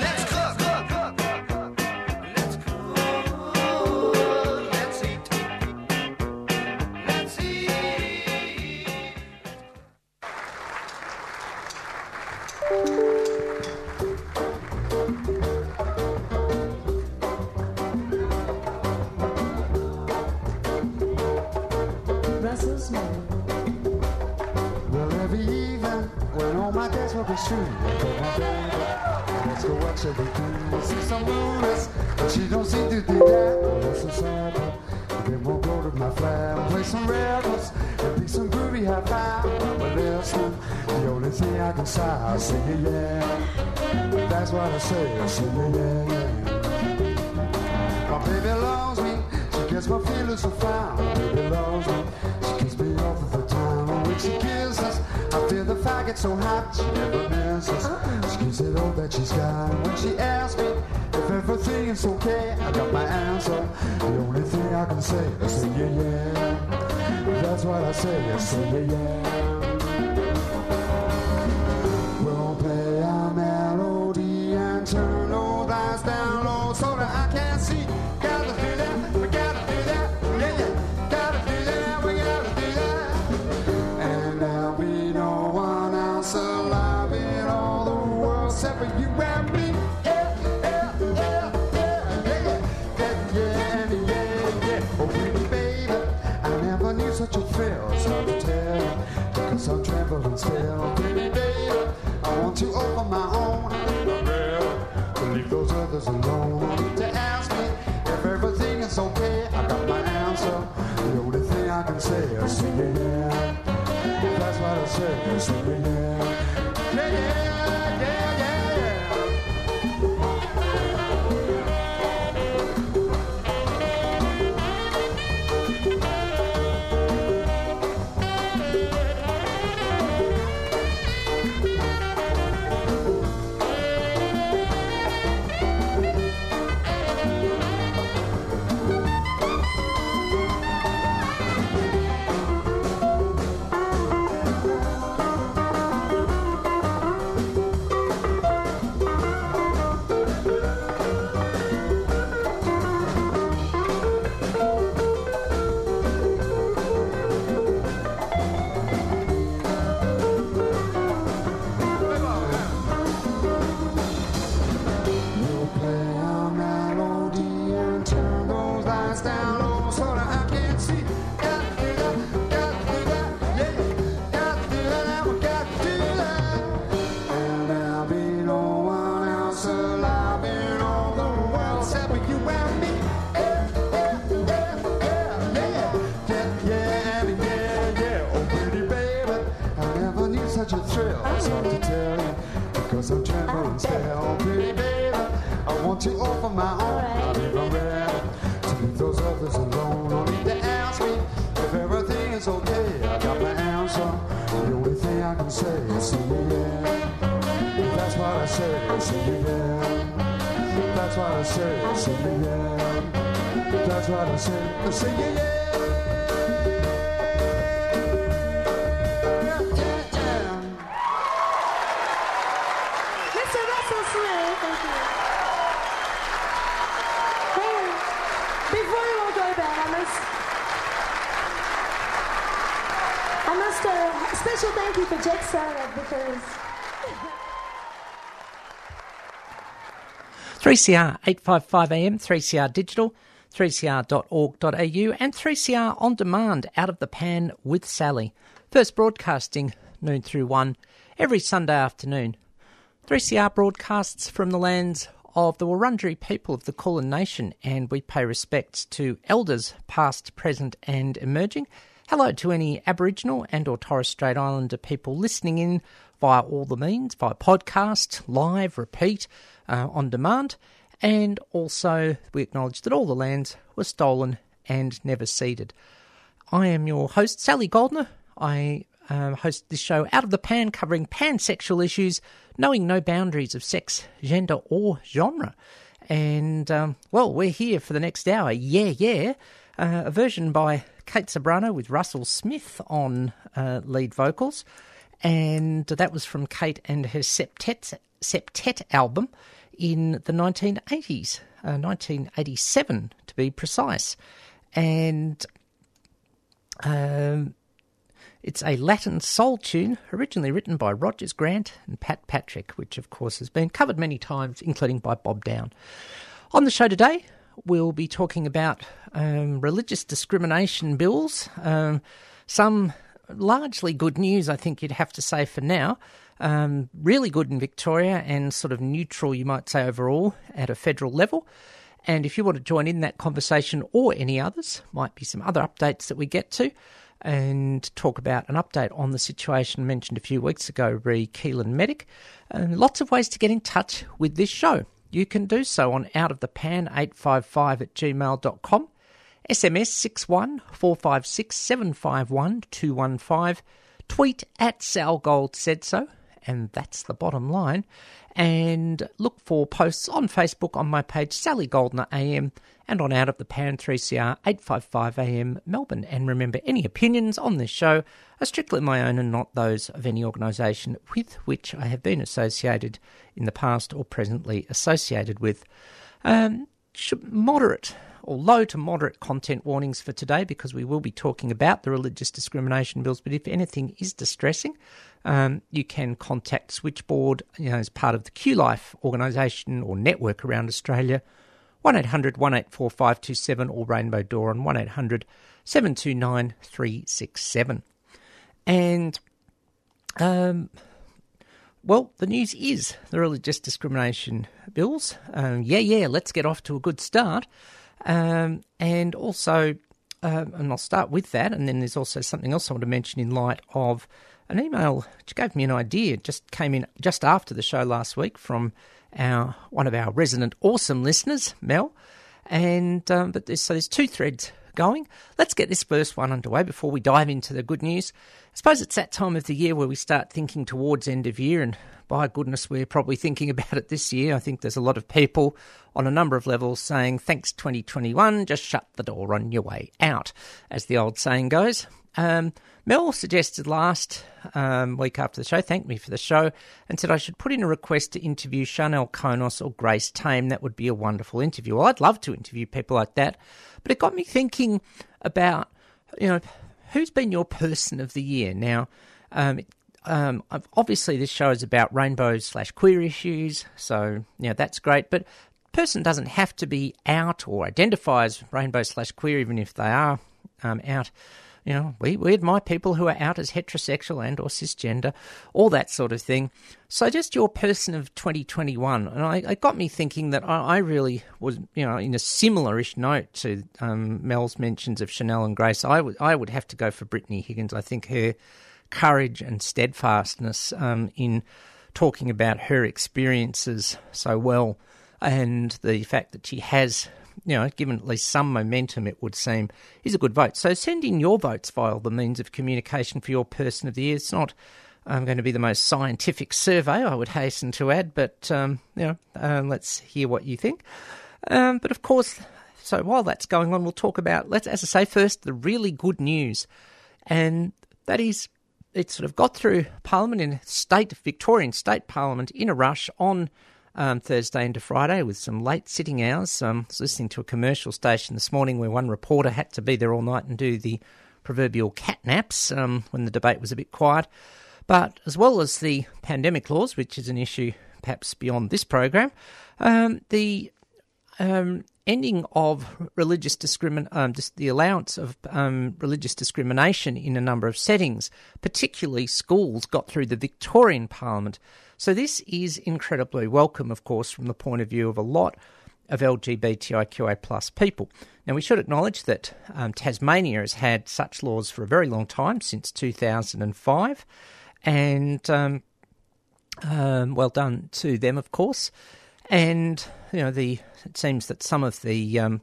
Let's cook! Because 3CR 855 AM, 3CR Digital, 3cr.org.au and 3CR On Demand, Out of the Pan with Sally. First broadcasting noon through 1 every Sunday afternoon. 3CR broadcasts from the lands of the Wurundjeri people of the Kulin Nation, and we pay respects to elders past, present and emerging, Hello to any Aboriginal and or Torres Strait Islander people listening in via all the means, via podcast, live, repeat, on demand. And also we acknowledge that all the lands were stolen and never ceded. I am your host, Sally Goldner. I host this show Out of the Pan, covering pansexual issues, knowing no boundaries of sex, gender or genre. And, well, we're here for the next hour. A version by Kate Ceberano with Russell Smith on lead vocals, and that was from Kate and her septet album in the 1980s, 1987 to be precise. And it's a Latin soul tune originally written by Rogers Grant and Pat Patrick, which of course has been covered many times, including by Bob Down. On the show today, we'll be talking about religious discrimination bills, some largely good news, I think you'd have to say for now, really good in Victoria and sort of neutral, you might say, overall at a federal level. And if you want to join in that conversation or any others, might be some other updates that we get to, and talk about an update on the situation mentioned a few weeks ago re Keelan Medic. And lots of ways to get in touch with this show. You can do so on outofthepan855@gmail.com, SMS 61456751215215, tweet at Sal Gold said so, and that's the bottom line. And look for posts on Facebook on my page, Sally Goldner AM, and on Out of the Pan 3CR 855 AM Melbourne. And remember, any opinions on this show are strictly my own and not those of any organisation with which I have been associated in the past or presently associated with. Moderate or low to moderate content warnings for today, because we will be talking about the religious discrimination bills, but if anything is distressing, you can contact Switchboard, as part of the QLife organisation or network around Australia, 1800 184 527 or Rainbow Door on 1800 729 367. And, well, the news is the religious discrimination bills. Let's get off to a good start. And also, and I'll start with that, and then there's also something else I want to mention in light of an email which gave me an idea. It just came in just after the show last week from one of our resident awesome listeners, Mel. And but there's two threads going. Let's get this first one underway before we dive into the good news. I suppose it's that time of the year where we start thinking towards end of year, and by goodness, we're probably thinking about it this year. I think there's a lot of people on a number of levels saying, thanks 2021, just shut the door on your way out, as the old saying goes. Mel suggested last week after the show, thanked me for the show, and said I should put in a request to interview Chanel Contos or Grace Tame. That would be a wonderful interview. Well, I'd love to interview people like that, but it got me thinking about, who's been your person of the year? Now, obviously this show is about rainbow/queer issues, so, that's great, but person doesn't have to be out or identify as rainbow/queer, even if they are out. We admire people who are out as heterosexual and or cisgender, all that sort of thing. So just your person of 2021. And it got me thinking that I really was, in a similar-ish note to Mel's mentions of Chanel and Grace, I would have to go for Brittany Higgins. I think her courage and steadfastness in talking about her experiences so well, and the fact that she has, given at least some momentum, it would seem, is a good vote. So send in your votes via the means of communication for your person of the year. It's not going to be the most scientific survey, I would hasten to add, but, let's hear what you think. But of course, so while that's going on, we'll talk about, as I say, first, the really good news. And that is, it sort of got through Parliament in Victorian State Parliament in a rush on Thursday into Friday with some late sitting hours. I was listening to a commercial station this morning where one reporter had to be there all night and do the proverbial cat naps when the debate was a bit quiet. But as well as the pandemic laws, which is an issue perhaps beyond this program, the ending of religious the allowance of religious discrimination in a number of settings, particularly schools, got through the Victorian Parliament. So this is incredibly welcome, of course, from the point of view of a lot of LGBTIQA+ people. Now, we should acknowledge that Tasmania has had such laws for a very long time, since 2005, and well done to them, of course. And, you know, it seems that some of the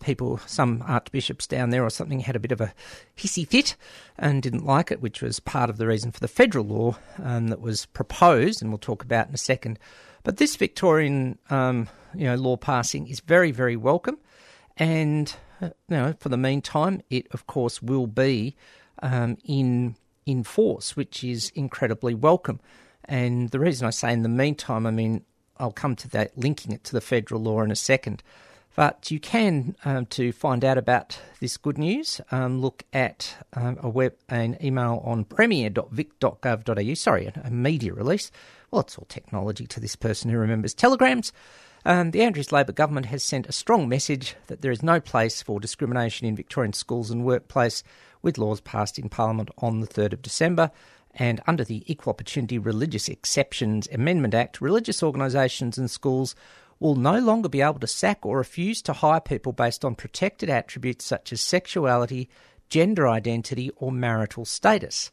people, some archbishops down there or something, had a bit of a hissy fit and didn't like it, which was part of the reason for the federal law that was proposed, and we'll talk about in a second. But this Victorian law passing is very, very welcome, and for the meantime, it of course will be in force, which is incredibly welcome. And the reason I say in the meantime, I mean, I'll come to that, linking it to the federal law in a second. But you can, to find out about this good news, look at an email on premier.vic.gov.au, a media release. Well, it's all technology to this person who remembers telegrams. The Andrews Labor government has sent a strong message that there is no place for discrimination in Victorian schools and workplace, with laws passed in Parliament on the 3rd of December. And under the Equal Opportunity Religious Exceptions Amendment Act, religious organisations and schools will no longer be able to sack or refuse to hire people based on protected attributes such as sexuality, gender identity or marital status.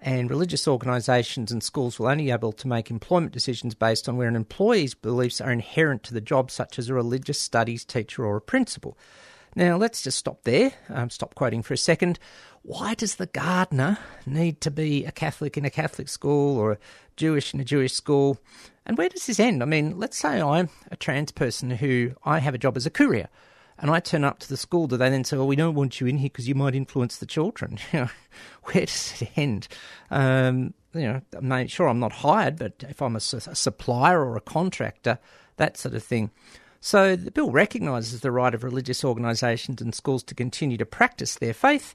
And religious organisations and schools will only be able to make employment decisions based on where an employee's beliefs are inherent to the job, such as a religious studies teacher or a principal. Now, let's just stop there, stop quoting for a second. Why does the gardener need to be a Catholic in a Catholic school or a Jewish in a Jewish school? And where does this end? I mean, let's say I'm a trans person who I have a job as a courier and I turn up to the school. Do they then say, well, we don't want you in here because you might influence the children? Where does it end? I'm not hired, but if I'm a supplier or a contractor, that sort of thing. So the bill recognises the right of religious organisations and schools to continue to practice their faith,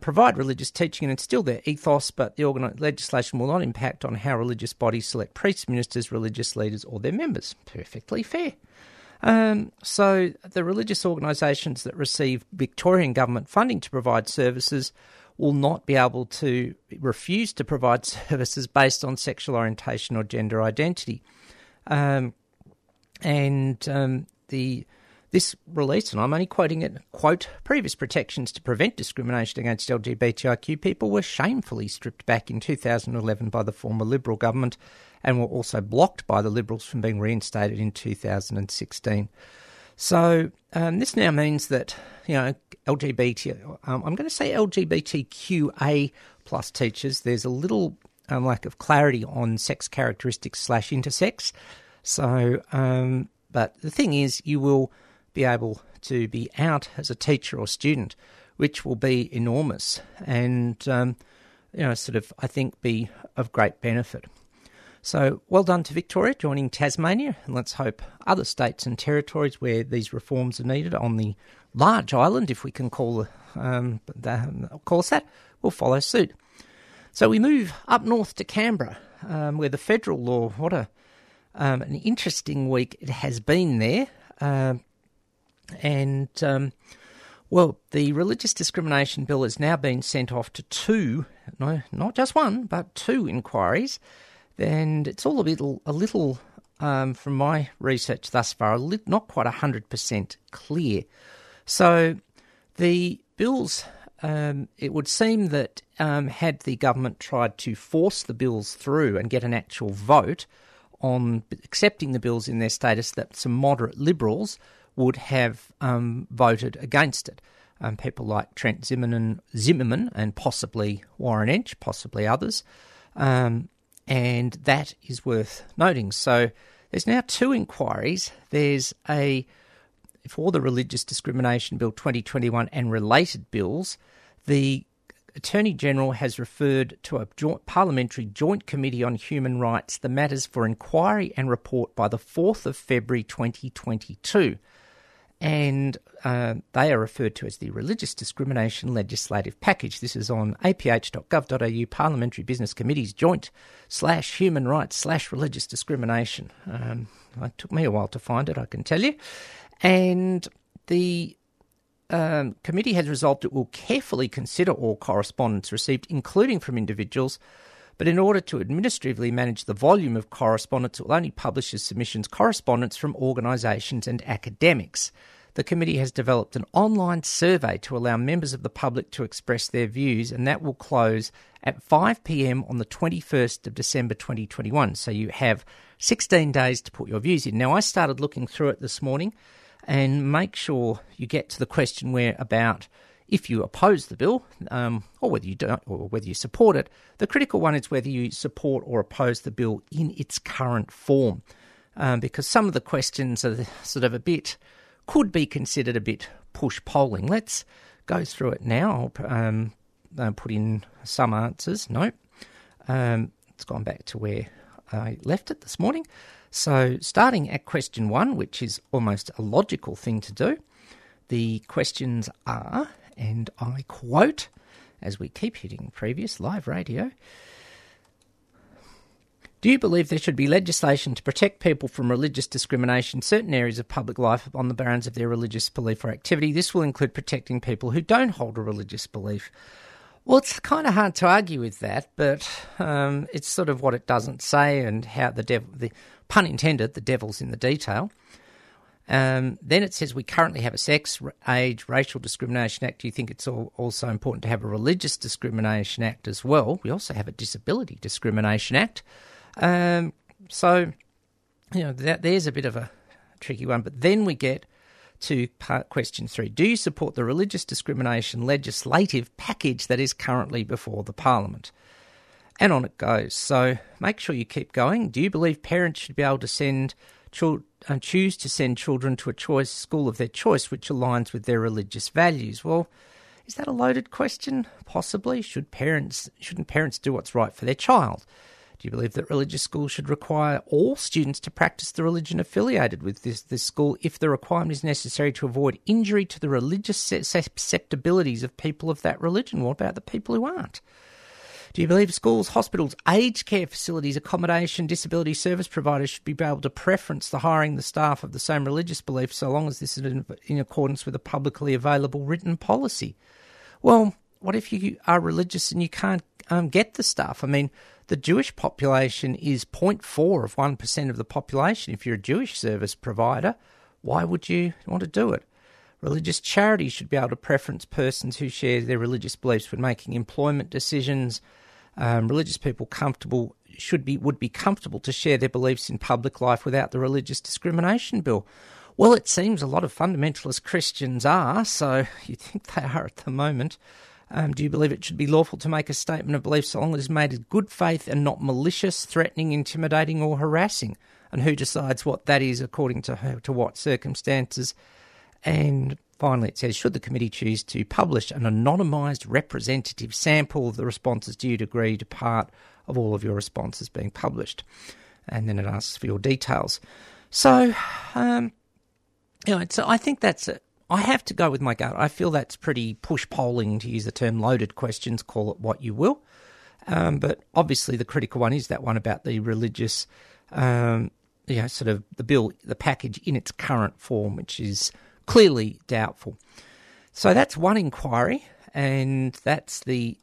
provide religious teaching and instil their ethos, but the legislation will not impact on how religious bodies select priests, ministers, religious leaders or their members. Perfectly fair. So the religious organisations that receive Victorian government funding to provide services will not be able to refuse to provide services based on sexual orientation or gender identity. This release, and I'm only quoting it, quote, previous protections to prevent discrimination against LGBTIQ people were shamefully stripped back in 2011 by the former Liberal government and were also blocked by the Liberals from being reinstated in 2016. So this now means that, I'm going to say LGBTQA plus teachers, there's a little lack of clarity on sex characteristics / intersex. So, but the thing is, you will be able to be out as a teacher or student, which will be enormous and, I think be of great benefit. So well done to Victoria joining Tasmania, and let's hope other states and territories where these reforms are needed on the large island, if we can call us that, will follow suit. So we move up north to Canberra, where the federal law, an interesting week it has been there. The Religious Discrimination Bill has now been sent off to two inquiries. And it's all a little from my research thus far, not quite 100% clear. So the bills, it would seem that had the government tried to force the bills through and get an actual vote on accepting the bills in their status, that some moderate Liberals would have voted against it. People like Trent Zimmerman and possibly Warren Entsch, possibly others. And that is worth noting. So there's now two inquiries. There's for the Religious Discrimination Bill 2021 and related bills, the Attorney General has referred to a Parliamentary Joint Committee on Human Rights the matters for inquiry and report by the 4th of February 2022. And they are referred to as the Religious Discrimination Legislative Package. This is on aph.gov.au, Parliamentary Business Committees Joint / Human Rights / Religious Discrimination. It took me a while to find it, I can tell you. And the committee has resolved it will carefully consider all correspondence received, including from individuals, but in order to administratively manage the volume of correspondence, it will only publish as submissions correspondence from organisations and academics. The committee has developed an online survey to allow members of the public to express their views, and that will close at 5pm on the 21st of December 2021. So you have 16 days to put your views in. Now, I started looking through it this morning, and make sure you get to the question where about if you oppose the bill, or whether you don't, or whether you support it. The critical one is whether you support or oppose the bill in its current form, because some of the questions are sort of a bit... could be considered a bit push polling. Let's go through it now. I'll put in some answers. No. It's gone back to where I left it this morning. So starting at question one, which is almost a logical thing to do, the questions are, and I quote, as we keep hitting previous live radio, do you believe there should be legislation to protect people from religious discrimination in certain areas of public life on the grounds of their religious belief or activity? This will include protecting people who don't hold a religious belief. Well, it's kind of hard to argue with that, but it's sort of what it doesn't say and how the devil, the pun intended, the devil's in the detail. Then it says we currently have a sex, age, racial discrimination act. Do you think it's also important to have a religious discrimination act as well? We also have a disability discrimination act. So, you know, there's a bit of a tricky one. But then we get to part question three. Do you support the religious discrimination legislative package that is currently before the Parliament? And on it goes. So make sure you keep going. Do you believe parents should be able to choose to send children to a school of their choice which aligns with their religious values? Well, is that a loaded question? Possibly. Shouldn't parents do what's right for their child? Do you believe that religious schools should require all students to practice the religion affiliated with this school if the requirement is necessary to avoid injury to the religious susceptibilities of people of that religion? What about the people who aren't? Do you believe schools, hospitals, aged care facilities, accommodation, disability service providers should be able to preference the hiring the staff of the same religious belief so long as this is in accordance with a publicly available written policy? Well, what if you are religious and you can't get the staff? I mean, the Jewish population is 0.4 of 1% of the population. If you're a Jewish service provider, why would you want to do it? Religious charities should be able to preference persons who share their religious beliefs when making employment decisions. Religious people would be comfortable to share their beliefs in public life without the religious discrimination bill. Well, it seems a lot of fundamentalist Christians are, so you think they are at the moment. Do you believe it should be lawful to make a statement of belief so long as it's made in good faith and not malicious, threatening, intimidating or harassing? And who decides what that is according to what circumstances? And finally it says, should the committee choose to publish an anonymised representative sample of the responses, do you agree to part of all of your responses being published? And then it asks for your details. So, I think that's it. I have to go with my gut. I feel that's pretty push polling, to use the term loaded questions, call it what you will. But obviously the critical one is that one about the religious, sort of the bill, the package in its current form, which is clearly doubtful. So that's one inquiry, and that's the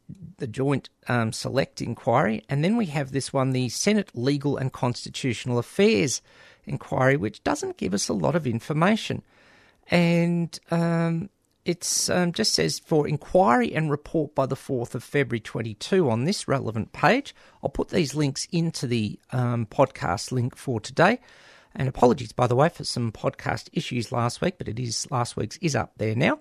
joint select inquiry. And then we have this one, the Senate Legal and Constitutional Affairs inquiry, which doesn't give us a lot of information. And it's just says, for inquiry and report by the 4th of February 22 on this relevant page. I'll put these links into the podcast link for today. And apologies, by the way, for some podcast issues last week, but last week's is up there now.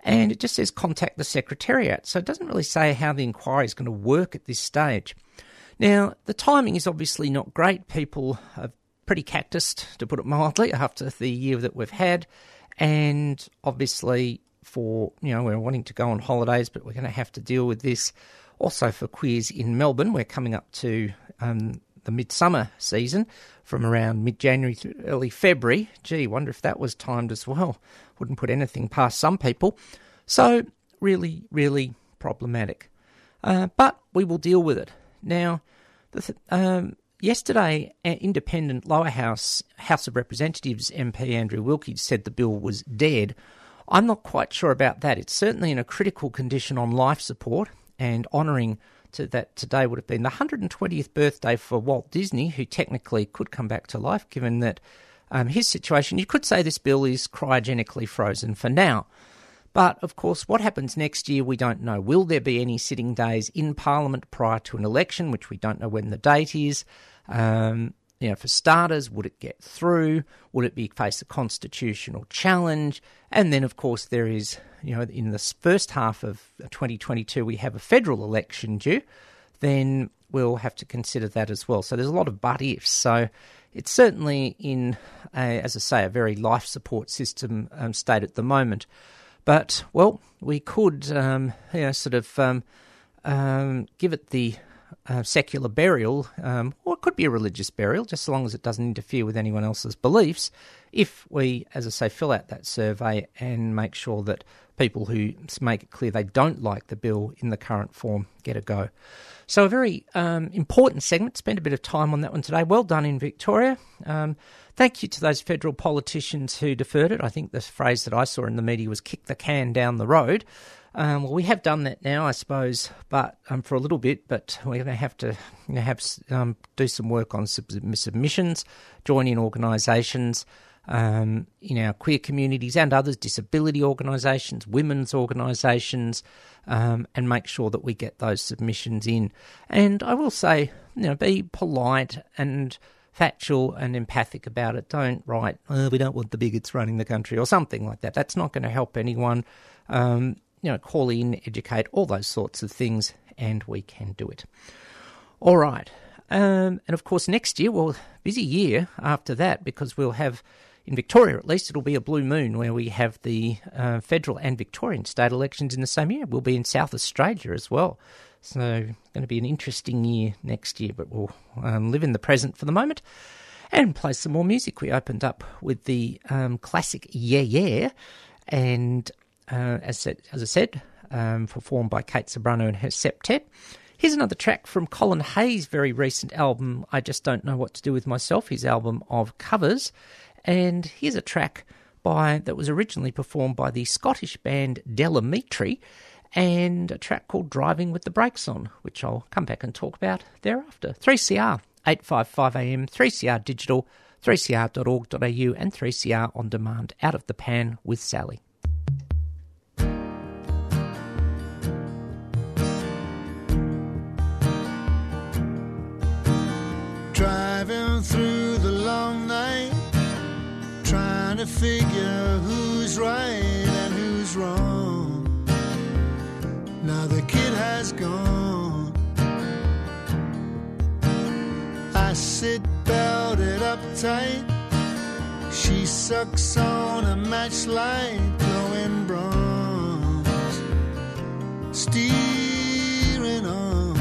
And it just says contact the Secretariat. So it doesn't really say how the inquiry is going to work at this stage. Now, the timing is obviously not great. People are pretty cactused, to put it mildly, after the year that we've had. And obviously for, we're wanting to go on holidays, but we're going to have to deal with this. Also for queers in Melbourne, we're coming up to the midsummer season from around mid-January to early February. Gee, wonder if that was timed as well. Wouldn't put anything past some people. So really, really problematic. But we will deal with it. Now, yesterday, independent lower house, House of Representatives MP Andrew Wilkie said the bill was dead. I'm not quite sure about that. It's certainly in a critical condition on life support, and honouring to that today would have been the 120th birthday for Walt Disney, who technically could come back to life, given that his situation. You could say this bill is cryogenically frozen for now. But, of course, what happens next year, we don't know. Will there be any sitting days in Parliament prior to an election, which we don't know when the date is? You know, for starters, would it get through? Would it be face a constitutional challenge? And then, of course, there is, you know, in the first half of 2022, we have a federal election due. Then we'll have to consider that as well. So there's a lot of but ifs. So it's certainly in, as I say, a very life support system state at the moment. But, well, we could, you know, sort of give it the secular burial, or it could be a religious burial, just so long as it doesn't interfere with anyone else's beliefs, if we, as I say, fill out that survey and make sure that people who make it clear they don't like the bill in the current form get a go. So a very important segment. Spent a bit of time on that one today. Well done in Victoria. Thank you to those federal politicians who deferred it. I think the phrase that I saw in the media was kick the can down the road. Well, we have done that now, I suppose, but for a little bit, but we're going to have to do some work on submissions, join in organisations in our queer communities and others, disability organisations, women's organisations, and make sure that we get those submissions in. And I will say, you know, be polite and factual and empathic about it. Don't write, oh, we don't want the bigots running the country or something like that. That's not going to help anyone. You know, call in, educate, all those sorts of things, and we can do it. All right. And of course, next year, well, busy year after that, because we'll have, in Victoria at least, it'll be a blue moon where we have the federal and Victorian state elections in the same year. We'll be in South Australia as well. So going to be an interesting year next year, but we'll live in the present for the moment and play some more music. We opened up with the classic Yeah Yeah, and as I said, performed by Kate Ceberano and her septet. Here's another track from Colin Hay's very recent album, I Just Don't Know What to Do With Myself, his album of covers. And here's a track that was originally performed by the Scottish band Del Amitri, and a track called Driving With The Brakes On, which I'll come back and talk about thereafter. 3CR, 855 AM, 3CR Digital, 3cr.org.au and 3CR On Demand, Out of the Pan with Sally. Driving through the long night, trying to figure who's right and who's wrong. Now the kid has gone. I sit belted up tight. She sucks on a match light, glowing bronze, steering on.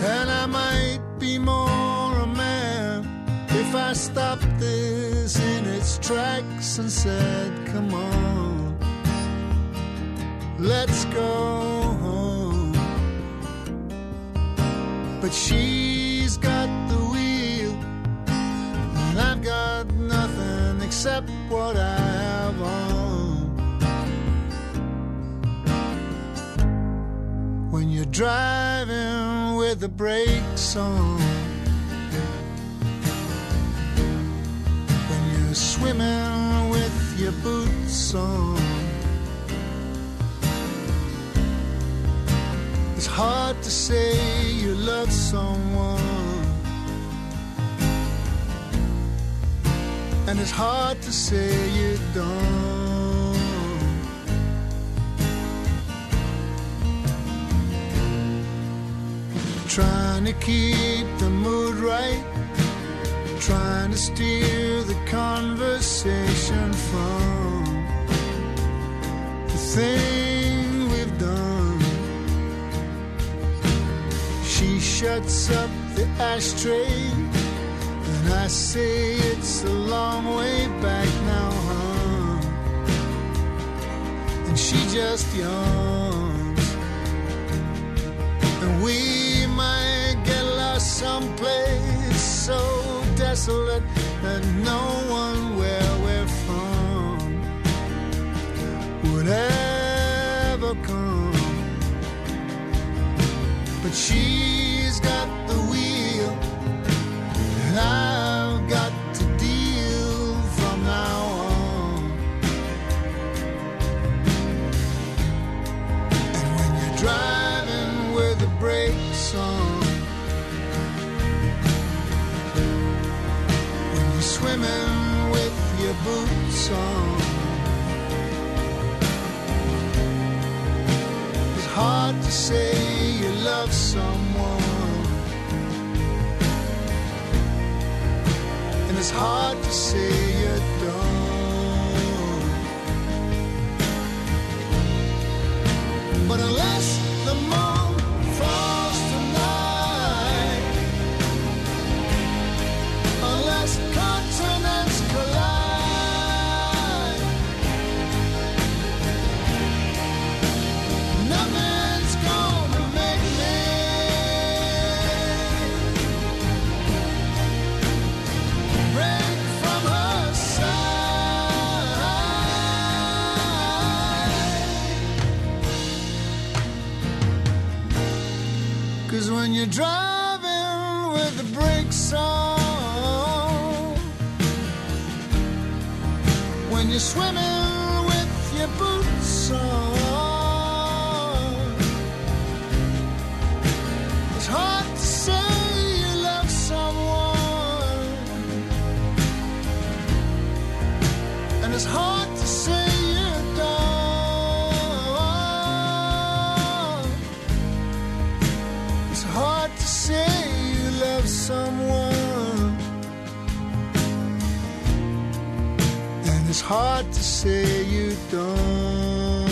And I might be more a man if I stopped this in its tracks and said, come on, let's go home. But she's got the wheel and I've got nothing except what I have on. When you're driving with the brakes on, when you're swimming with your boots on, it's hard to say you love someone, and it's hard to say you don't. Trying to keep the mood right, trying to steer the conversation from the thing we've done. She shuts up the ashtray, and I say it's a long way back now, huh? And she just yawns, and we might get lost someplace so desolate that no one where we're from would ever come. but she's got the wheel. I've got to deal from now on. And when you're driving with the brakes on, when you're swimming with your boots on, hard to say you love someone, and it's hard to say you don't. But unless the moon falls tonight, unless continents collide, when you're driving with the brakes on, when you're swimming with your boots on, it's hard to say you love someone, and it's hard to say you don't. Someone, and it's hard to say you don't.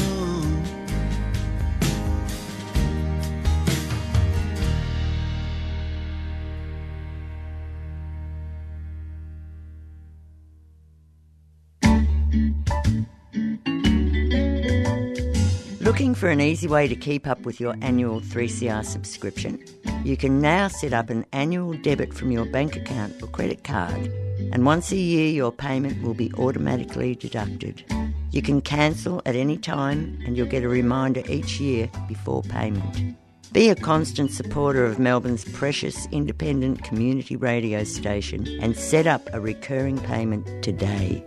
Looking for an easy way to keep up with your annual 3CR subscription? You can now set up an annual debit from your bank account or credit card, and once a year your payment will be automatically deducted. You can cancel at any time and you'll get a reminder each year before payment. Be a constant supporter of Melbourne's precious independent community radio station and set up a recurring payment today.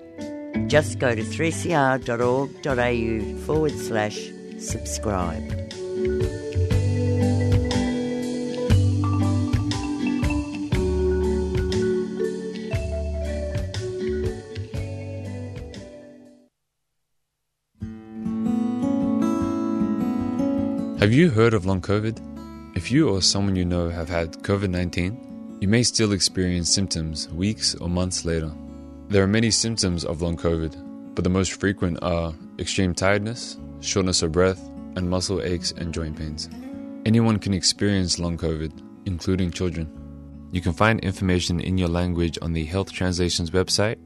Just go to 3cr.org.au/subscribe. Have you heard of long COVID? If you or someone you know have had COVID-19, you may still experience symptoms weeks or months later. There are many symptoms of long COVID, but the most frequent are extreme tiredness, shortness of breath, and muscle aches and joint pains. Anyone can experience long COVID, including children. You can find information in your language on the Health Translations website,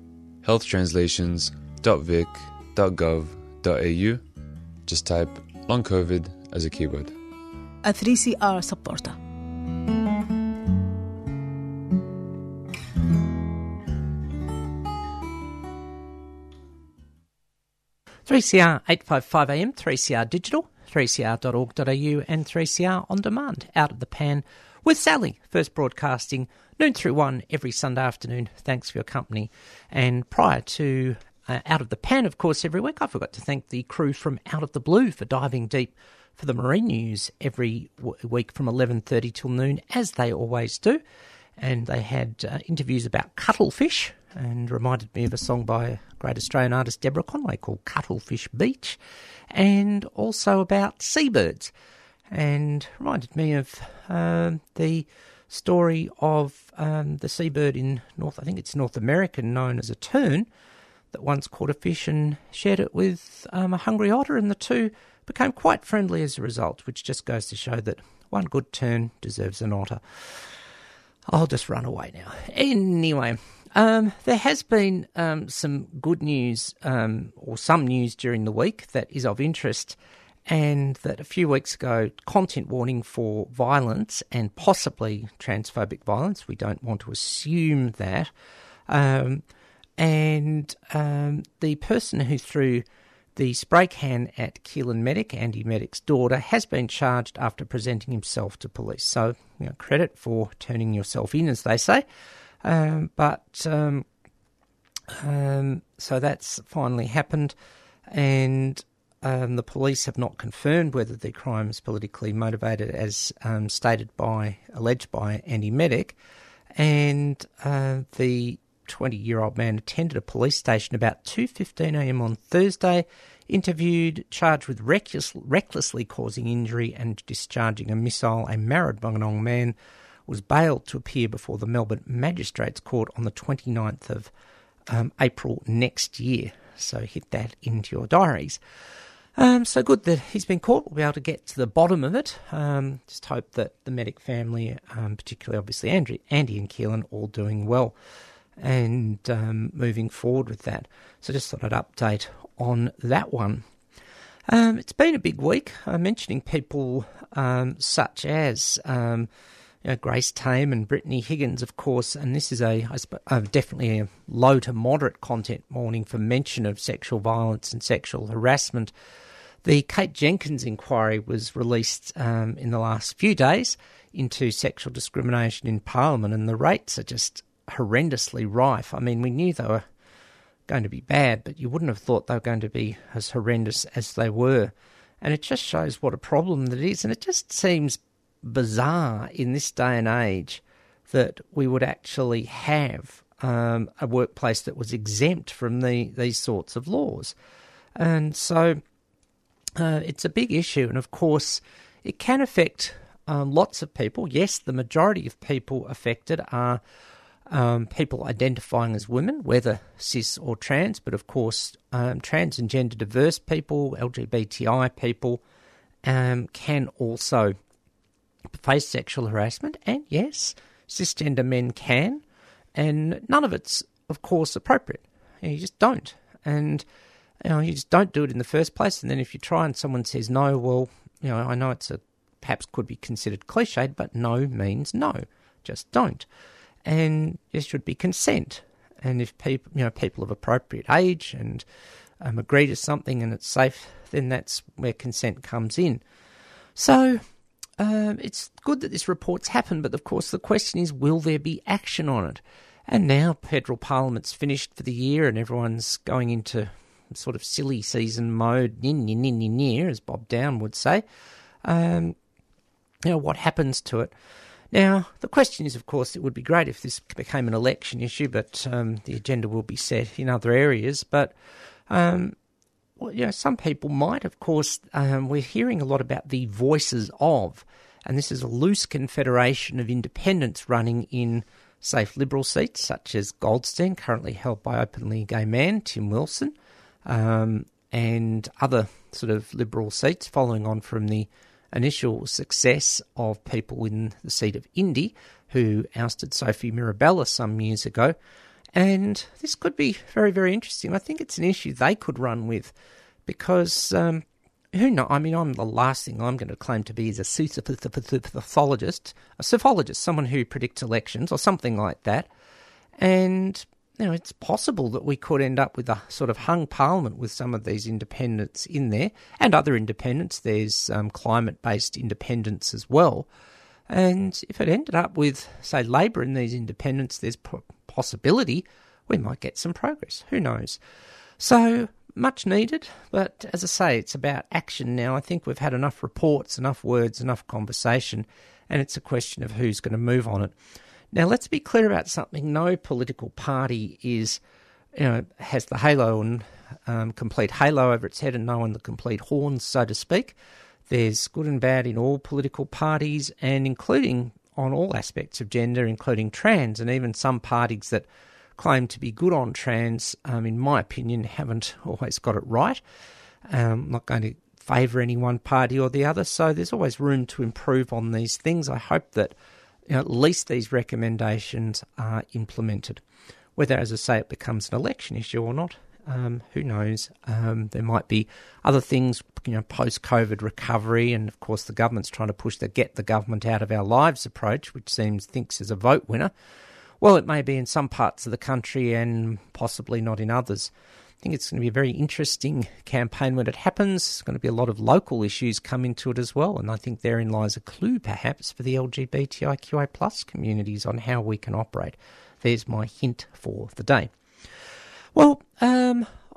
healthtranslations.vic.gov.au. Just type long COVID as a keyword. A 3CR supporter. Three CR 855 AM, 3CR digital, 3cr.org.au, and 3CR on demand. Out of the Pan with Sally, first broadcasting noon through one every Sunday afternoon. Thanks for your company. And prior to Out of the Pan, of course, every week I forgot to thank the crew from Out of the Blue for diving deep for the marine news every week from 11:30 till noon, as they always do. And they had interviews about cuttlefish, and reminded me of a song by a great Australian artist, Deborah Conway, called Cuttlefish Beach, and also about seabirds, and reminded me of the story of the seabird in North America, known as a tern, that once caught a fish and shared it with a hungry otter, and the two became quite friendly as a result, which just goes to show that one good turn deserves an otter. I'll just run away now. Anyway, there has been some good news, or some news during the week that is of interest, and that a few weeks ago, content warning for violence and possibly transphobic violence. We don't want to assume that. And the person who threw The spray can at Keelan Medic, Andy Medic's daughter, has been charged after presenting himself to police. So, you know, credit for turning yourself in, as they say. So that's finally happened, and the police have not confirmed whether the crime is politically motivated, as alleged by Andy Medic. And the 20-year-old man attended a police station about 2:15 a.m. on Thursday, interviewed, charged with recklessly causing injury and discharging a missile. A married Bungandong man was bailed to appear before the Melbourne Magistrates Court on the 29th of April next year. So hit that into your diaries. So good that he's been caught. We'll be able to get to the bottom of it. Just hope that the Medic family, particularly obviously Andy and Keelan, all doing well and moving forward with that. So just thought I'd update on that one. It's been a big week. I'm mentioning people such as Grace Tame and Brittany Higgins, of course, and this is definitely a low to moderate content morning for mention of sexual violence and sexual harassment. The Kate Jenkins inquiry was released in the last few days into sexual discrimination in Parliament, and the rates are just horrendously rife. I mean, we knew they were going to be bad, but you wouldn't have thought they were going to be as horrendous as they were. And it just shows what a problem that is, and it just seems bizarre in this day and age that we would actually have a workplace that was exempt from these sorts of laws. And so it's a big issue, and of course it can affect lots of people. Yes, the majority of people affected are people identifying as women, whether cis or trans, but of course trans and gender diverse people, LGBTI people, can also face sexual harassment, and yes, cisgender men can, and none of it's, of course, appropriate. You just don't. And you just don't do it in the first place, and then if you try and someone says no, well, I know it's perhaps could be considered cliched, but no means no. Just don't. And there should be consent. And if people, people of appropriate age and agree to something and it's safe, then that's where consent comes in. So it's good that this report's happened, but of course the question is, will there be action on it? And now federal parliament's finished for the year and everyone's going into sort of silly season mode, as Bob Down would say. What happens to it? Now, the question is, of course, it would be great if this became an election issue, but the agenda will be set in other areas. But some people might, of course, we're hearing a lot about the Voices of, and this is a loose confederation of independents running in safe Liberal seats, such as Goldstein, currently held by openly gay man Tim Wilson, and other sort of Liberal seats, following on from the initial success of people in the seat of Indy, who ousted Sophie Mirabella some years ago. And this could be very, very interesting. I think it's an issue they could run with, because who knows? I mean, I'm the last thing I'm going to claim to be is a sophologist, someone who predicts elections or something like that. And, it's possible that we could end up with a sort of hung parliament with some of these independents in there, and other independents. There's climate-based independents as well. And if it ended up with, say, Labor and these independents, there's possibility we might get some progress. Who knows? So much needed, but as I say, it's about action now. I think we've had enough reports, enough words, enough conversation, and it's a question of who's going to move on it. Now, let's be clear about something. No political party is, has the halo and complete halo over its head and no one the complete horns, so to speak. There's good and bad in all political parties, and including on all aspects of gender, including trans, and even some parties that claim to be good on trans, in my opinion, haven't always got it right. I'm not going to favour any one party or the other, so there's always room to improve on these things. I hope that at least these recommendations are implemented. Whether, as I say, it becomes an election issue or not, who knows? There might be other things, post-COVID recovery, and of course the government's trying to push the get the government out of our lives approach, which thinks is a vote winner. Well, it may be in some parts of the country and possibly not in others. think it's going to be a very interesting campaign when it happens. There's going to be a lot of local issues come into it as well, and I think therein lies a clue perhaps for the LGBTIQA plus communities on how we can operate. There's my hint for the day. Well,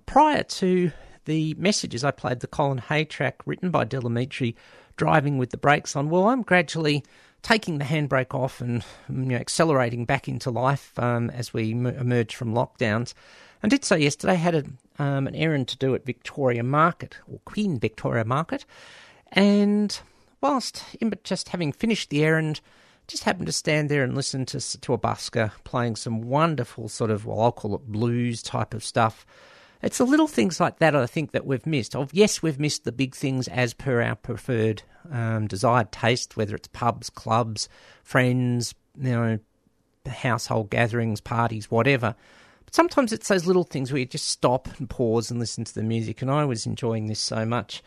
prior to the messages, I played the Colin Hay track written by Del Amitri, Driving with the Brakes On. Well, I'm gradually taking the handbrake off and accelerating back into life as we emerge from lockdowns. And did so yesterday. I had an errand to do at Victoria Market, or Queen Victoria Market. And whilst just having finished the errand, just happened to stand there and listen to a busker playing some wonderful sort of, well, I'll call it blues type of stuff. It's the little things like that, I think, that we've missed. Yes, we've missed the big things as per our preferred desired taste, whether it's pubs, clubs, friends, household gatherings, parties, whatever. But sometimes it's those little things where you just stop and pause and listen to the music. And I was enjoying this so much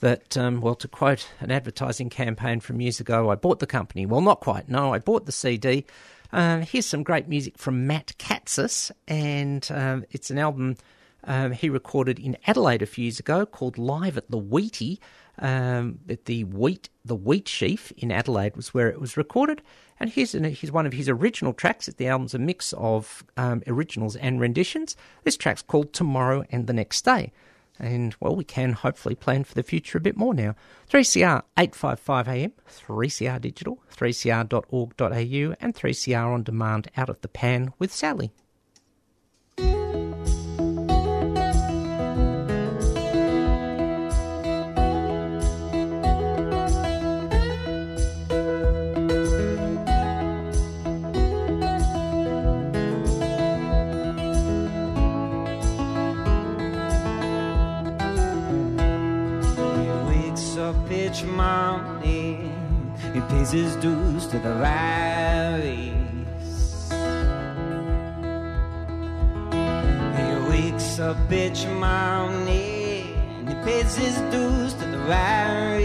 that, well, to quote an advertising campaign from years ago, I bought the company. Well, not quite. No, I bought the CD. Here's some great music from Matt Katsis, and it's an album he recorded in Adelaide a few years ago called Live at the Wheatie. At the Wheat Sheaf in Adelaide was where it was recorded. And here's one of his original tracks. The album's a mix of originals and renditions. This track's called Tomorrow and the Next Day. And, well, we can hopefully plan for the future a bit more now. 3CR, 855 AM, 3CR Digital, 3cr.org.au and 3CR On Demand, Out of the Pan with Sally. Each morning he pays his dues to the valleys. He wakes up each morning, he pays his dues to the valleys.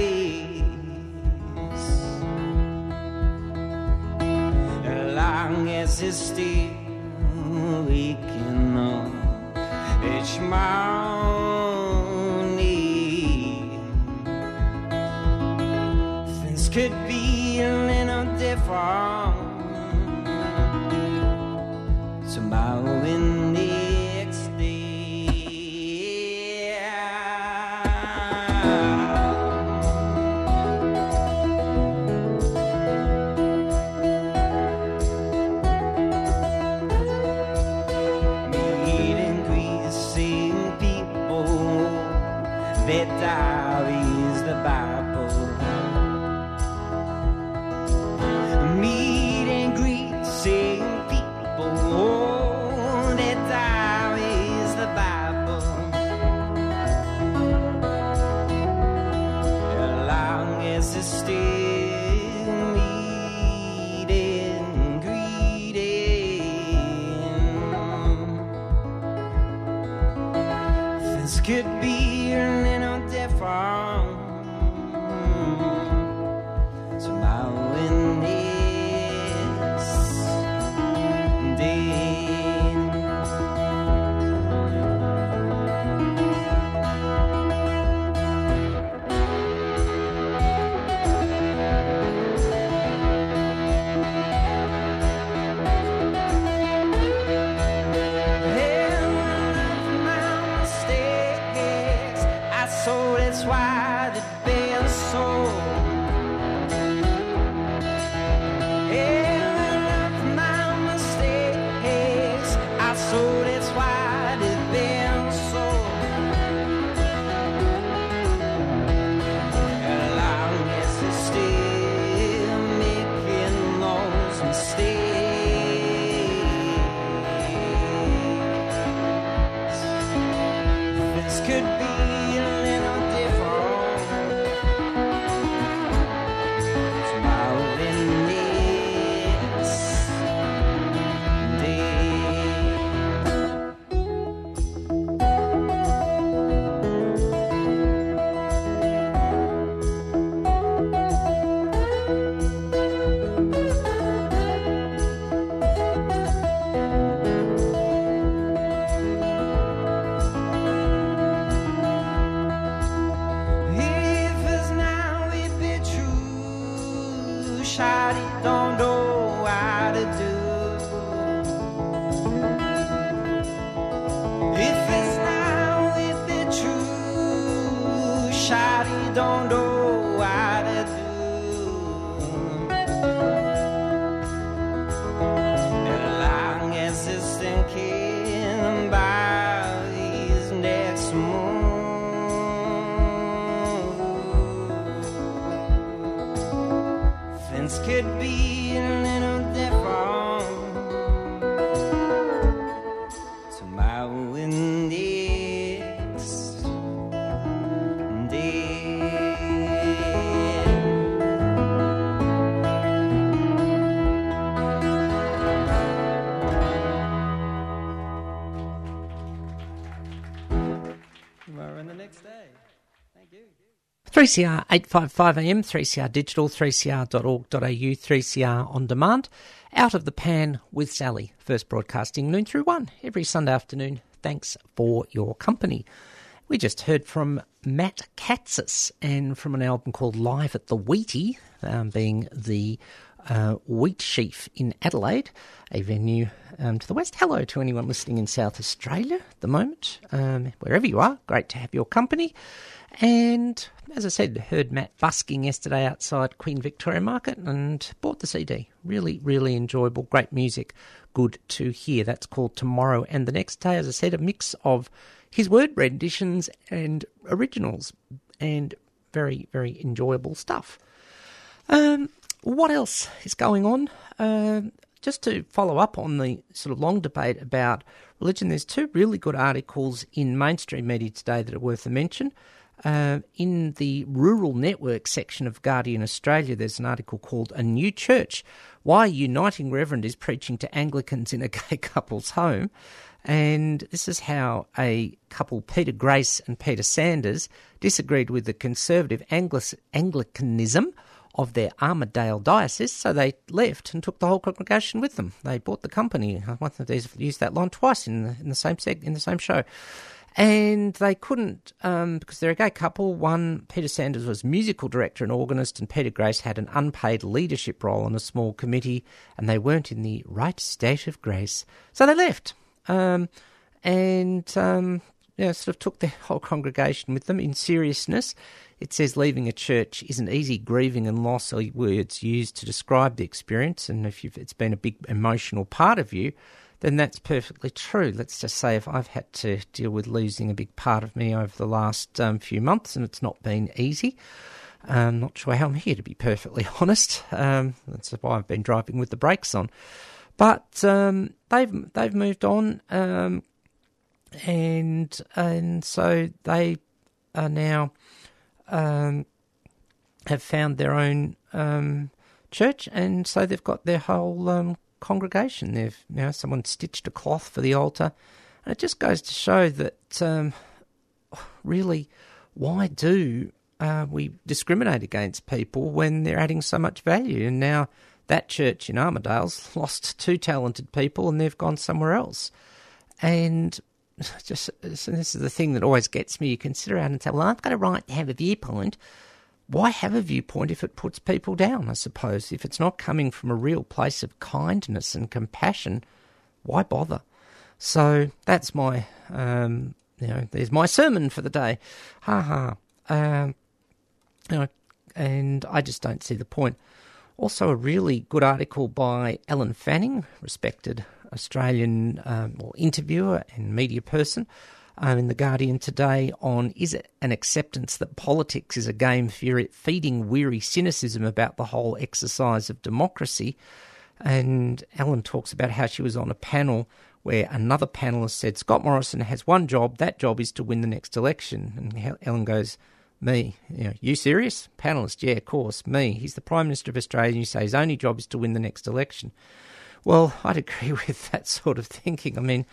As long as he's still waking up each morning, could be a little different tomorrow in the next day. Meeting greasing people, their diaries, the Bible. Could be a little different tomorrow in this day. Could be a little different that he don't know how to do. If it's now, if it's true, shot he don't know how to do. And long as it's thinking about his next move. Could be a little different tomorrow and next day. Tomorrow and the next day. Thank you. 3CR 855 AM, 3CR Digital, 3cr.org.au, 3CR On Demand. Out of the Pan with Sally, first broadcasting noon through 1 every Sunday afternoon. Thanks for your company. We just heard from Matt Katsis and from an album called Live at the Wheatie, being the Wheat Sheaf in Adelaide, a venue to the west. Hello to anyone listening in South Australia at the moment, wherever you are. Great to have your company. And as I said, heard Matt busking yesterday outside Queen Victoria Market and bought the CD. Really, really enjoyable, great music, good to hear. That's called Tomorrow and the Next Day. As I said, a mix of his word renditions and originals, and very, very enjoyable stuff. What else is going on? Just to follow up on the sort of long debate about religion, there's two really good articles in mainstream media today that are worth a mention. In the Rural Network section of Guardian Australia, there's an article called A New Church, Why Uniting Reverend is Preaching to Anglicans in a Gay Couple's Home. And this is how a couple, Peter Grace and Peter Sanders, disagreed with the conservative Anglicanism of their Armidale diocese, so they left and took the whole congregation with them. They bought the company. They've used that line twice in the same show. And they couldn't, because they're a gay couple. One, Peter Sanders was musical director and organist, and Peter Grace had an unpaid leadership role on a small committee, and they weren't in the right state of grace. So they left sort of took their whole congregation with them. In seriousness, it says leaving a church isn't easy. Grieving and loss are words used to describe the experience, and if it's been a big emotional part of you, then that's perfectly true. Let's just say if I've had to deal with losing a big part of me over the last few months, and it's not been easy. I'm not sure how I'm here, to be perfectly honest. That's why I've been driving with the brakes on. But they've moved on, and so they are now have found their own church, and so they've got their whole congregation. They've someone stitched a cloth for the altar, and it just goes to show that really, why do we discriminate against people when they're adding so much value? And now that church in Armidale's lost two talented people, and they've gone somewhere else. And so this is the thing that always gets me. You can sit around and say, well, I've got a right to have a viewpoint. Why have a viewpoint if it puts people down, I suppose? If it's not coming from a real place of kindness and compassion, why bother? So that's my, there's my sermon for the day. And I just don't see the point. Also, a really good article by Ellen Fanning, respected Australian interviewer and media person, in The Guardian today on, is it an acceptance that politics is a game feeding weary cynicism about the whole exercise of democracy? And Ellen talks about how she was on a panel where another panellist said, Scott Morrison has one job, that job is to win the next election. And Ellen goes, me, you serious? Panellist, yeah, of course, me. He's the Prime Minister of Australia, and you say his only job is to win the next election. Well, I'd agree with that sort of thinking. I mean,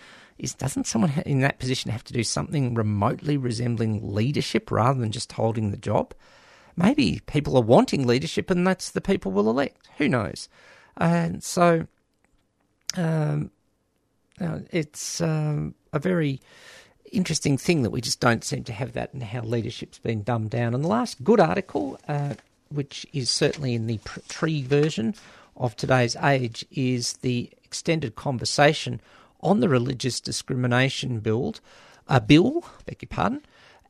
doesn't someone in that position have to do something remotely resembling leadership rather than just holding the job? Maybe people are wanting leadership, and that's the people we'll elect. Who knows? And so it's a very interesting thing that we just don't seem to have that, and how leadership's been dumbed down. And the last good article which is certainly in the pre version of today's age, is the extended conversation on the religious discrimination bill,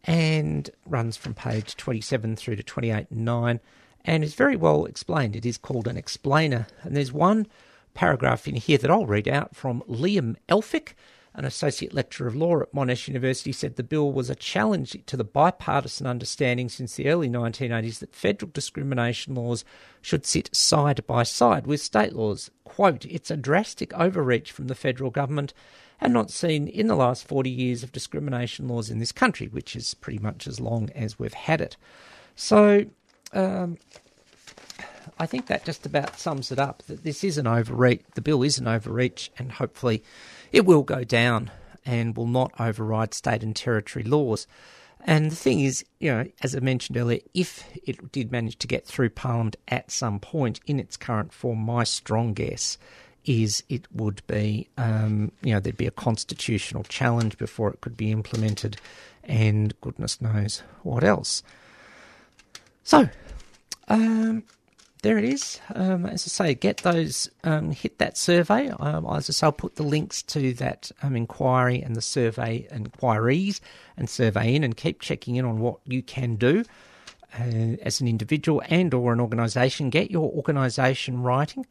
and runs from page 27 through to 28.9, and is very well explained. It is called an explainer, and there's one paragraph in here that I'll read out from Liam Elphick, an associate lecturer of law at Monash University, said the bill was a challenge to the bipartisan understanding since the early 1980s that federal discrimination laws should sit side by side with state laws. Quote, it's a drastic overreach from the federal government and not seen in the last 40 years of discrimination laws in this country, which is pretty much as long as we've had it. So I think that just about sums it up, that this is an overreach, the bill is an overreach, and hopefully it will go down and will not override state and territory laws. And the thing is, you know, as I mentioned earlier, if it did manage to get through Parliament at some point in its current form, my strong guess is it would be, there'd be a constitutional challenge before it could be implemented, and goodness knows what else. So, there it is. As I say, get those, hit that survey. As I say, I'll put the links to that inquiry and the survey inquiries and survey in, and keep checking in on what you can do as an individual and or an organisation. Get your organisation writing.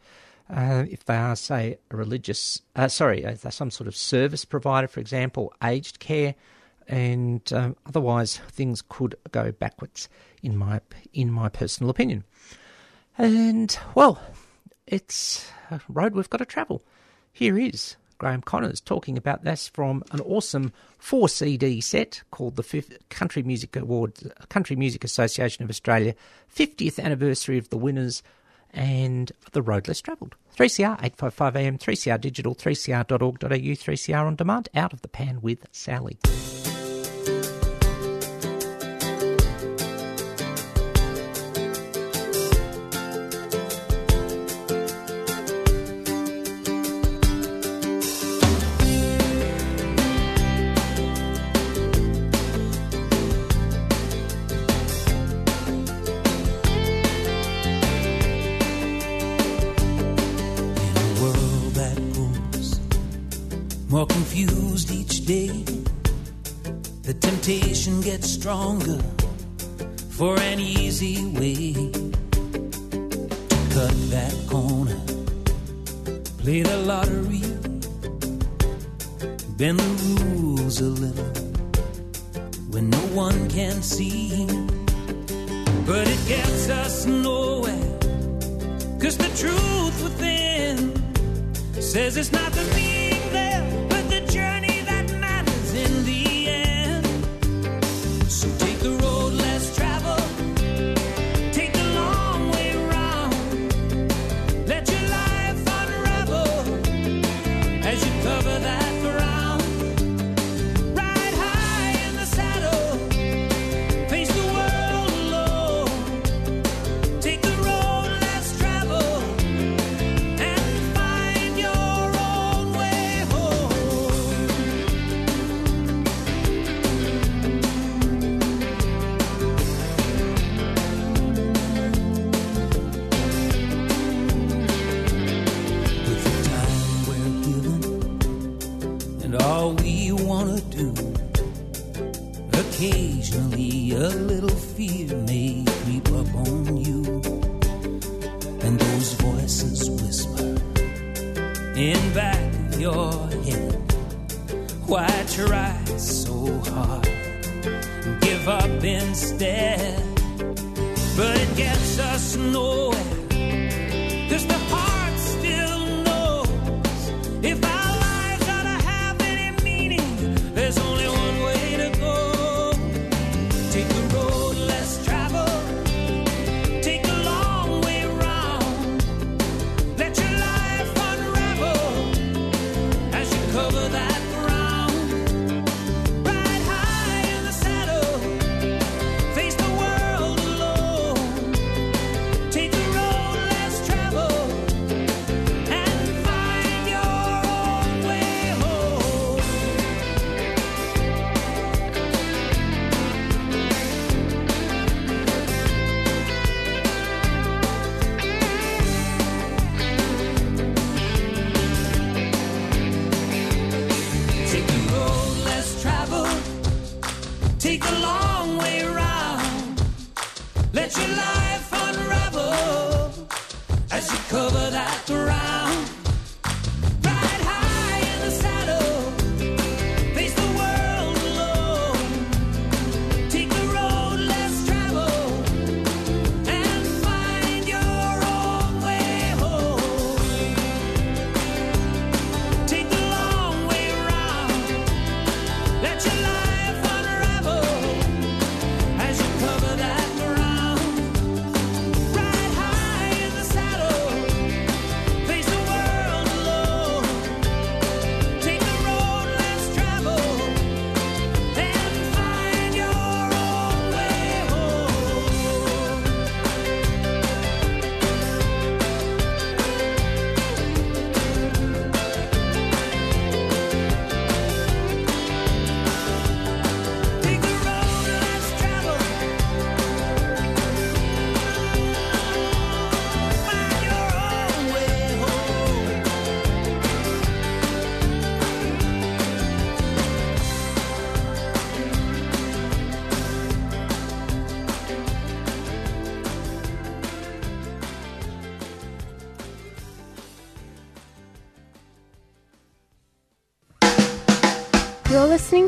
If they are, say, a religious, some sort of service provider, for example, aged care, and otherwise things could go backwards, in my personal opinion. And, well, it's a road we've got to travel. Here is Graham Connors talking about this from an awesome 4-CD set called the Country Music Association of Australia 50th Anniversary of the Winners and the Road Less Travelled. 3CR, 855 AM, 3CR Digital, 3cr.org.au, 3CR On Demand, Out of the Pan with Sally. Get stronger for an easy way to cut that corner, play the lottery, bend the rules a little when no one can see. But it gets us nowhere, 'cause the truth within says it's not the being there, but the journey that matters in the face the world. Let your life unravel as you cover that ground. Ride high in the saddle, face the world alone. Take the road less traveled and find your own way home. Take the long way around. Let your life. You're listening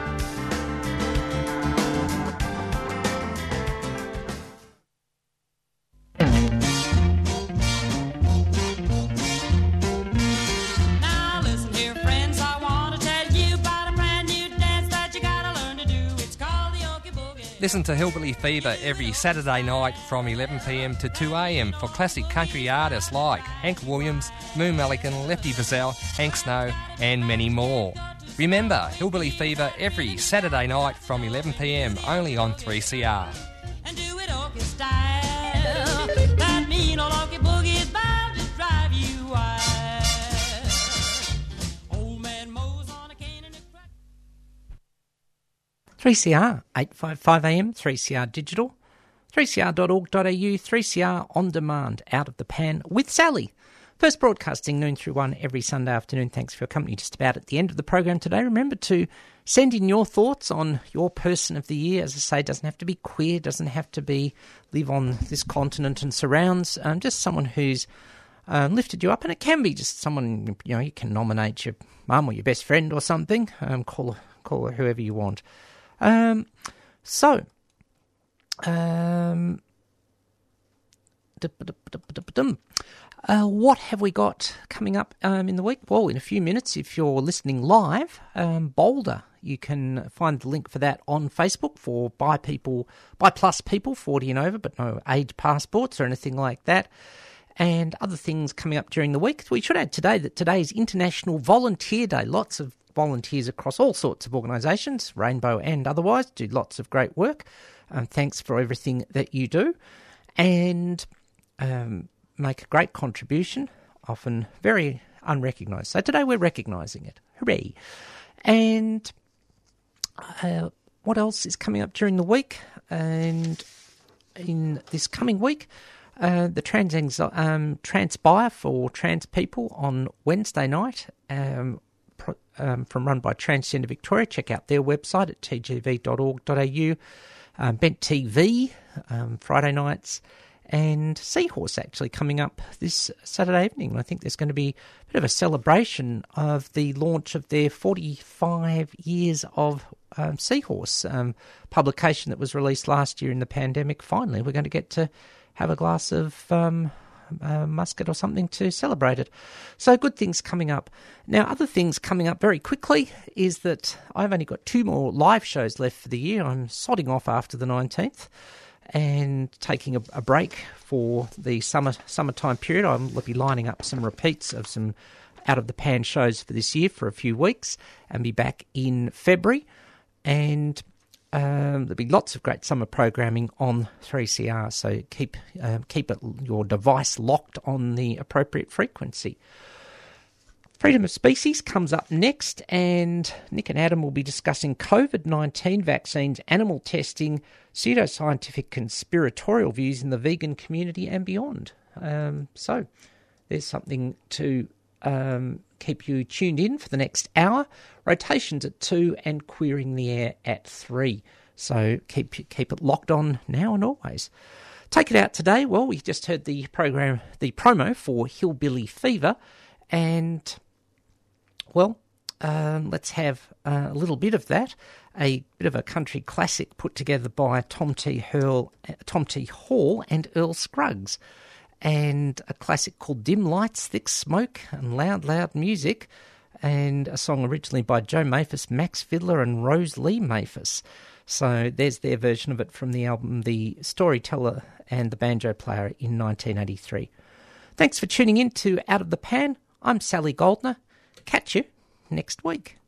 Listen to Hillbilly Fever every Saturday night from 11pm to 2am for classic country artists like Hank Williams, Moon Mullican, Lefty Bazell, Hank Snow and many more. Remember, Hillbilly Fever every Saturday night from 11pm only on 3CR. And do it all your style. That mean old honky boogie is bound to drive you wild. Old man Moe's on a cane and a crack. 3CR. 855am, 3CR Digital, 3cr.org.au, 3CR On Demand, Out of the Pan with Sally. First broadcasting noon through one every Sunday afternoon. Thanks for your company just about at the end of the program today. Remember to send in your thoughts on your person of the year. As I say, doesn't have to be queer, doesn't have to be live on this continent and surrounds, just someone who's lifted you up. And it can be just someone, you know, you can nominate your mum or your best friend or something, call whoever you want. What have we got coming up in the week? Well, in a few minutes, if you're listening live, Boulder, you can find the link for that on Facebook for by plus people, 40 and over, but no age passports or anything like that. And other things coming up during the week. We should add today that today is International Volunteer Day. Lots of volunteers across all sorts of organisations, Rainbow and otherwise, do lots of great work. Thanks for everything that you do, and make a great contribution, often very unrecognised. So today we're recognising it. Hooray! And what else is coming up during the week? And in this coming week, the Transpire for trans people on Wednesday night. From run by Transgender Victoria. Check out their website at tgv.org.au. Bent TV, Friday nights, and Seahorse actually coming up this Saturday evening. And I think there's going to be a bit of a celebration of the launch of their 45 years of Seahorse publication that was released last year in the pandemic. Finally, we're going to get to have a glass of musket or something to celebrate it. So good things coming up. Now, other things coming up very quickly is that I've only got 2 more live shows left for the year. I'm sodding off after the 19th and taking a break for the summertime period. I'll be lining up some repeats of some Out of the Pan shows for this year for a few weeks and be back in February. And there'll be lots of great summer programming on 3CR, so keep your device locked on the appropriate frequency. Freedom of Species comes up next, and Nick and Adam will be discussing COVID-19 vaccines, animal testing, pseudoscientific conspiratorial views in the vegan community and beyond. So there's something to keep you tuned in for the next hour. Rotations at 2 and Querying the Air at 3. So keep it locked on now and always. Take it out today. Well, we just heard the promo for Hillbilly Fever, and well, let's have a little bit of that, a bit of a country classic put together by Tom T. Hall and Earl Scruggs, and a classic called Dim Lights, Thick Smoke and Loud Music, and a song originally by Joe Mafus, Max Fiddler and Rose Lee Mafus. So there's their version of it from the album The Storyteller and the Banjo Player in 1983. Thanks for tuning in to Out of the Pan. I'm Sally Goldner. Catch you next week.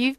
You've